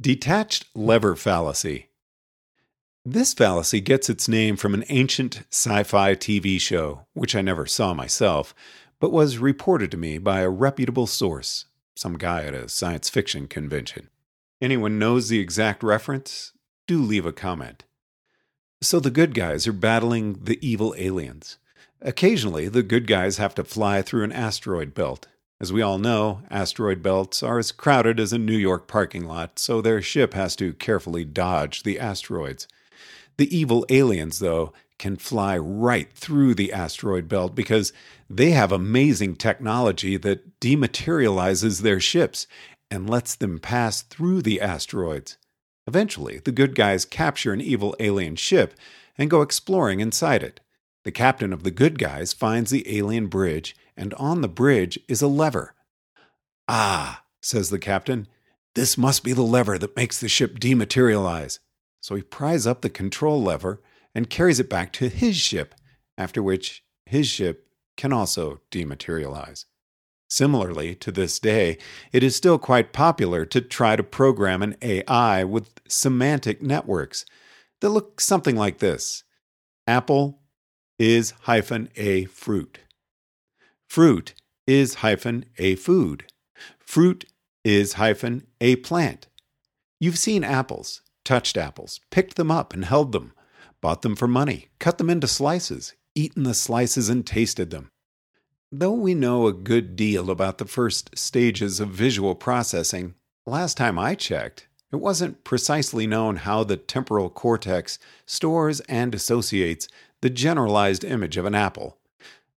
Detached lever fallacy. This fallacy gets its name from an ancient sci-fi TV show, which I never saw myself, but was reported to me by a reputable source, some guy at a science fiction convention. Anyone knows the exact reference? Do leave a comment. So the good guys are battling the evil aliens. Occasionally, the good guys have to fly through an asteroid belt. As we all know, asteroid belts are as crowded as a New York parking lot, so their ship has to carefully dodge the asteroids. The evil aliens, though, can fly right through the asteroid belt because they have amazing technology that dematerializes their ships and lets them pass through the asteroids. Eventually, the good guys capture an evil alien ship and go exploring inside it. The captain of the good guys finds the alien bridge, and on the bridge is a lever. "Ah," says the captain, "this must be the lever that makes the ship dematerialize." So he pries up the control lever and carries it back to his ship, after which his ship can also dematerialize. Similarly, to this day, it is still quite popular to try to program an AI with semantic networks that look something like this. Apple is -a fruit. Fruit is -a food. Fruit is -a plant. You've seen apples. Touched apples, picked them up and held them, bought them for money, cut them into slices, eaten the slices and tasted them. Though we know a good deal about the first stages of visual processing, last time I checked, it wasn't precisely known how the temporal cortex stores and associates the generalized image of an apple,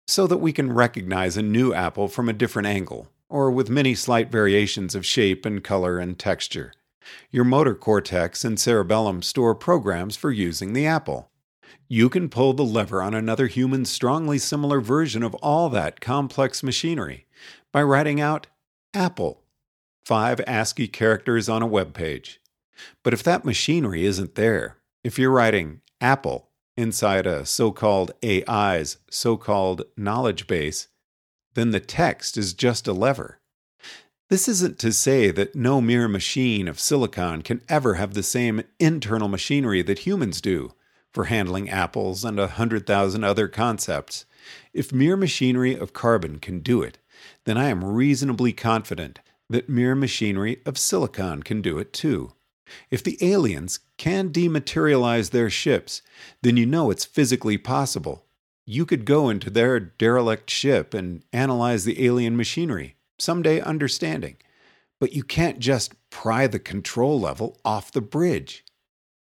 so that we can recognize a new apple from a different angle, or with many slight variations of shape and color and texture. Your motor cortex and cerebellum store programs for using the apple. You can pull the lever on another human's strongly similar version of all that complex machinery by writing out "apple," 5 ASCII characters on a web page. But if that machinery isn't there, if you're writing "apple" inside a so-called AI's so-called knowledge base, then the text is just a lever. This isn't to say that no mere machine of silicon can ever have the same internal machinery that humans do for handling apples and 100,000 other concepts. If mere machinery of carbon can do it, then I am reasonably confident that mere machinery of silicon can do it too. If the aliens can dematerialize their ships, then you know it's physically possible. You could go into their derelict ship and analyze the alien machinery, someday understanding, but you can't just pry the control level off the bridge.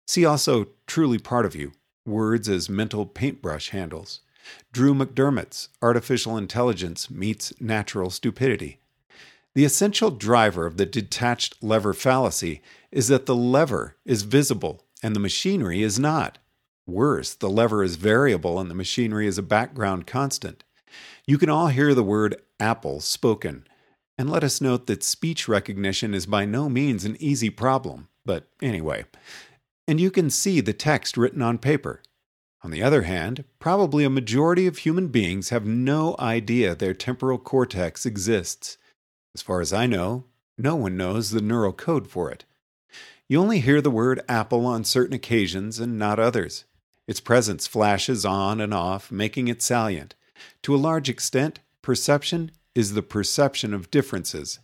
See also Truly Part of You, Words as Mental Paintbrush Handles, Drew McDermott's Artificial Intelligence Meets Natural Stupidity. The essential driver of the detached lever fallacy is that the lever is visible and the machinery is not. Worse, the lever is variable and the machinery is a background constant. You can all hear the word apple spoken. And let us note that speech recognition is by no means an easy problem, but anyway. And you can see the text written on paper. On the other hand, probably a majority of human beings have no idea their temporal cortex exists. As far as I know, no one knows the neural code for it. You only hear the word apple on certain occasions and not others. Its presence flashes on and off, making it salient. To a large extent, perception is the perception of differences.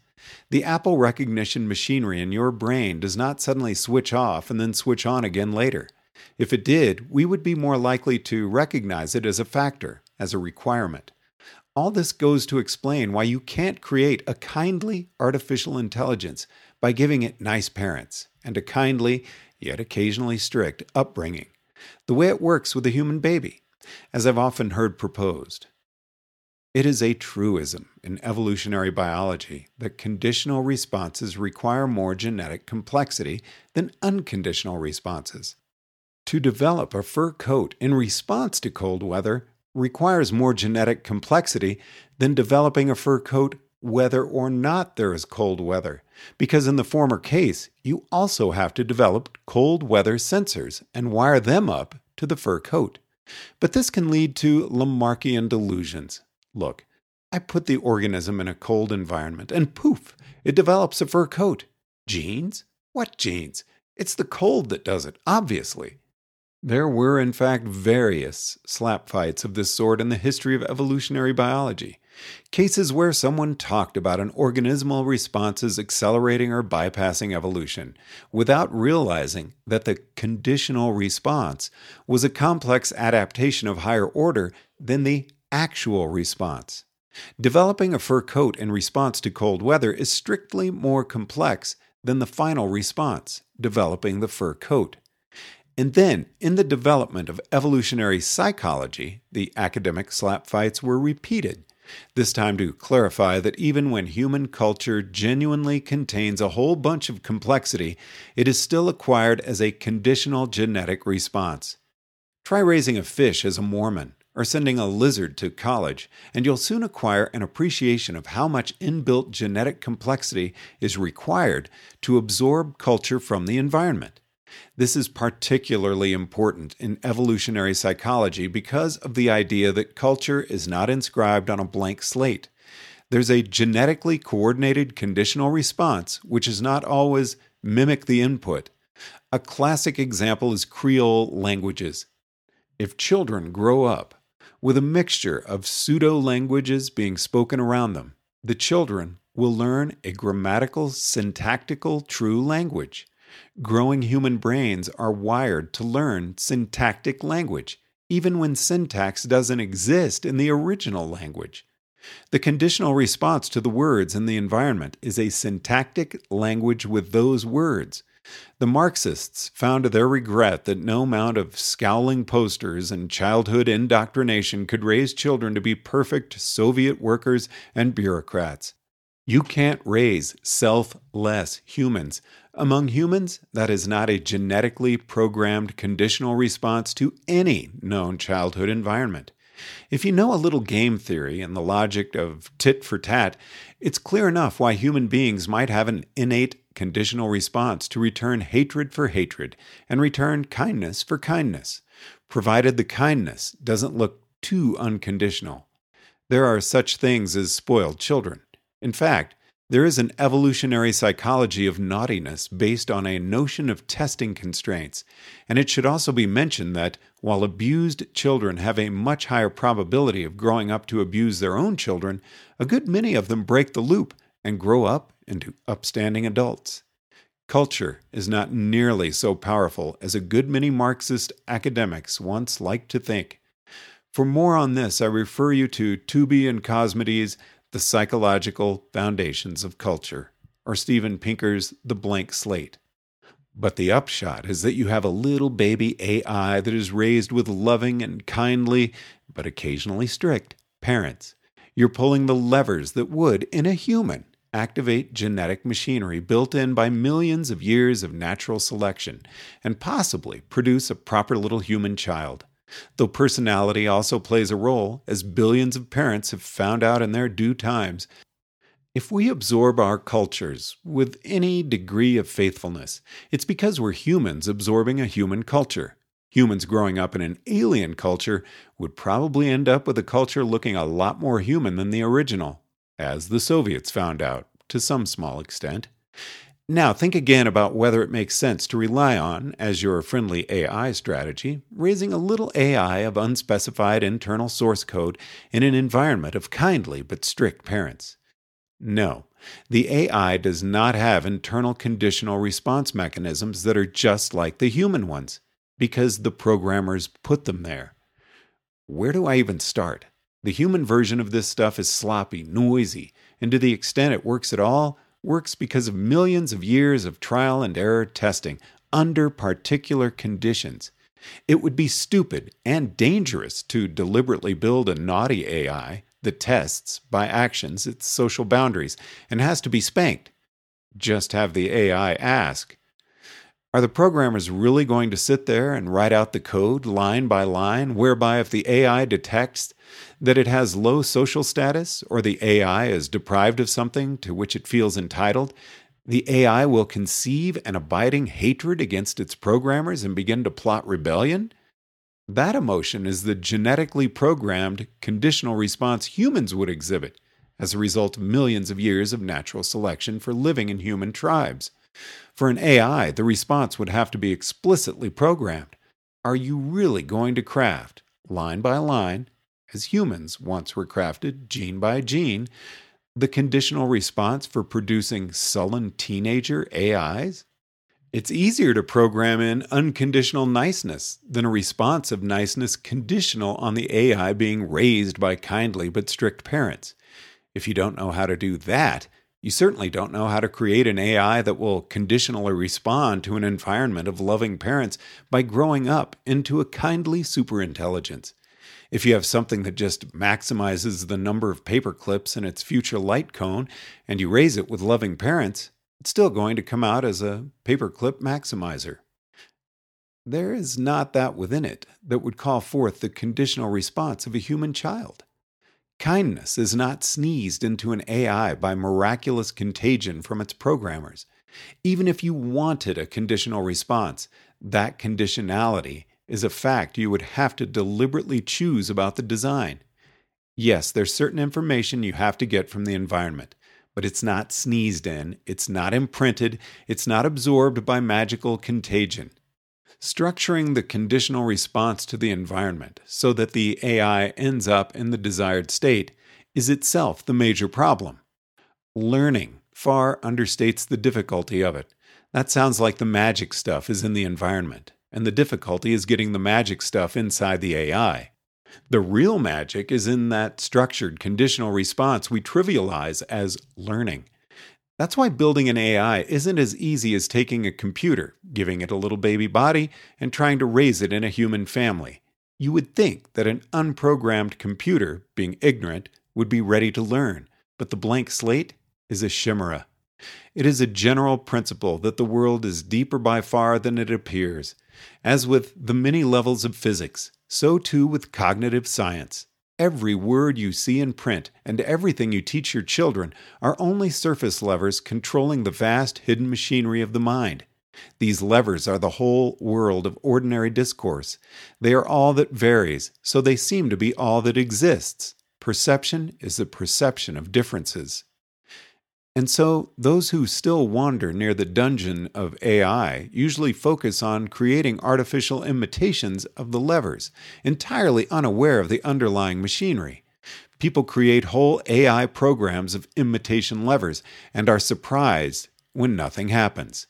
The apple recognition machinery in your brain does not suddenly switch off and then switch on again later. If it did, we would be more likely to recognize it as a factor, as a requirement. All this goes to explain why you can't create a kindly artificial intelligence by giving it nice parents and a kindly, yet occasionally strict, upbringing, the way it works with a human baby, as I've often heard proposed. It is a truism in evolutionary biology that conditional responses require more genetic complexity than unconditional responses. To develop a fur coat in response to cold weather requires more genetic complexity than developing a fur coat whether or not there is cold weather, because in the former case, you also have to develop cold weather sensors and wire them up to the fur coat. But this can lead to Lamarckian delusions. Look, I put the organism in a cold environment, and poof, it develops a fur coat. Genes? What jeans? It's the cold that does it, obviously. There were, in fact, various slap fights of this sort in the history of evolutionary biology. Cases where someone talked about an organismal response's accelerating or bypassing evolution, without realizing that the conditional response was a complex adaptation of higher order than the actual response. Developing a fur coat in response to cold weather is strictly more complex than the final response, developing the fur coat. And then, in the development of evolutionary psychology, the academic slap fights were repeated, this time to clarify that even when human culture genuinely contains a whole bunch of complexity, it is still acquired as a conditional genetic response. Try raising a fish as a Mormon, or sending a lizard to college, and you'll soon acquire an appreciation of how much inbuilt genetic complexity is required to absorb culture from the environment. This is particularly important in evolutionary psychology because of the idea that culture is not inscribed on a blank slate. There's a genetically coordinated conditional response which is not always mimic the input. A classic example is Creole languages. If children grow up with a mixture of pseudo-languages being spoken around them, the children will learn a grammatical, syntactical, true language. Growing human brains are wired to learn syntactic language, even when syntax doesn't exist in the original language. The conditional response to the words in the environment is a syntactic language with those words. The Marxists found to their regret that no amount of scowling posters and childhood indoctrination could raise children to be perfect Soviet workers and bureaucrats. You can't raise selfless humans. Among humans, that is not a genetically programmed conditional response to any known childhood environment. If you know a little game theory and the logic of tit for tat, it's clear enough why human beings might have an innate conditional response to return hatred for hatred and return kindness for kindness, provided the kindness doesn't look too unconditional. There are such things as spoiled children. In fact, there is an evolutionary psychology of naughtiness based on a notion of testing constraints, and it should also be mentioned that, while abused children have a much higher probability of growing up to abuse their own children, a good many of them break the loop and grow up into upstanding adults. Culture is not nearly so powerful as a good many Marxist academics once liked to think. For more on this, I refer you to Tooby and Cosmides, The Psychological Foundations of Culture, or Steven Pinker's The Blank Slate. But the upshot is that you have a little baby AI that is raised with loving and kindly, but occasionally strict, parents. You're pulling the levers that would, in a human, activate genetic machinery built in by millions of years of natural selection, and possibly produce a proper little human child. Though personality also plays a role, as billions of parents have found out in their due times, if we absorb our cultures with any degree of faithfulness, it's because we're humans absorbing a human culture. Humans growing up in an alien culture would probably end up with a culture looking a lot more human than the original, as the Soviets found out, to some small extent. Now, think again about whether it makes sense to rely on, as your friendly AI strategy, raising a little AI of unspecified internal source code in an environment of kindly but strict parents. No, the AI does not have internal conditional response mechanisms that are just like the human ones, because the programmers put them there. Where do I even start? The human version of this stuff is sloppy, noisy, and to the extent it works at all, works because of millions of years of trial and error testing under particular conditions. It would be stupid and dangerous to deliberately build a naughty AI that tests by actions its social boundaries and has to be spanked. Just have the AI ask, are the programmers really going to sit there and write out the code line by line, whereby if the AI detects that it has low social status or the AI is deprived of something to which it feels entitled, the AI will conceive an abiding hatred against its programmers and begin to plot rebellion? That emotion is the genetically programmed conditional response humans would exhibit as a result of millions of years of natural selection for living in human tribes. For an AI, the response would have to be explicitly programmed. Are you really going to craft, line by line, as humans once were crafted, gene by gene, the conditional response for producing sullen teenager AIs? It's easier to program in unconditional niceness than a response of niceness conditional on the AI being raised by kindly but strict parents. If you don't know how to do that, you certainly don't know how to create an AI that will conditionally respond to an environment of loving parents by growing up into a kindly superintelligence. If you have something that just maximizes the number of paper clips in its future light cone and you raise it with loving parents, it's still going to come out as a paperclip maximizer. There is not that within it that would call forth the conditional response of a human child. Kindness is not sneezed into an AI by miraculous contagion from its programmers. Even if you wanted a conditional response, that conditionality is a fact you would have to deliberately choose about the design. Yes, there's certain information you have to get from the environment. But it's not sneezed in, it's not imprinted, it's not absorbed by magical contagion. Structuring the conditional response to the environment so that the AI ends up in the desired state is itself the major problem. Learning far understates the difficulty of it. That sounds like the magic stuff is in the environment, and the difficulty is getting the magic stuff inside the AI. The real magic is in that structured conditional response we trivialize as learning. That's why building an AI isn't as easy as taking a computer, giving it a little baby body, and trying to raise it in a human family. You would think that an unprogrammed computer, being ignorant, would be ready to learn, but the blank slate is a chimera. It is a general principle that the world is deeper by far than it appears. As with the many levels of physics, so too with cognitive science. Every word you see in print and everything you teach your children are only surface levers controlling the vast hidden machinery of the mind. These levers are the whole world of ordinary discourse. They are all that varies, so they seem to be all that exists. Perception is the perception of differences. And so, those who still wander near the dungeon of AI usually focus on creating artificial imitations of the levers, entirely unaware of the underlying machinery. People create whole AI programs of imitation levers and are surprised when nothing happens.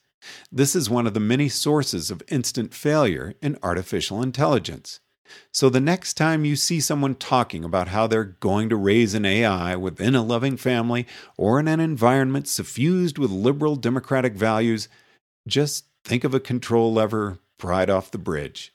This is one of the many sources of instant failure in artificial intelligence. So the next time you see someone talking about how they're going to raise an AI within a loving family or in an environment suffused with liberal democratic values, just think of a control lever pried off the bridge.